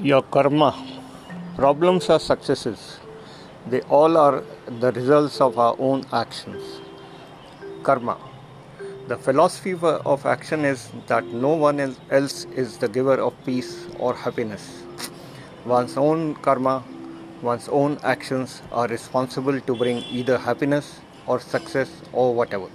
your karma. Problems are successes. They all are the results of our own actions. Karma. The philosophy of action is that no one else is the giver of peace or happiness. One's own karma, one's own actions are responsible to bring either happiness or success or whatever.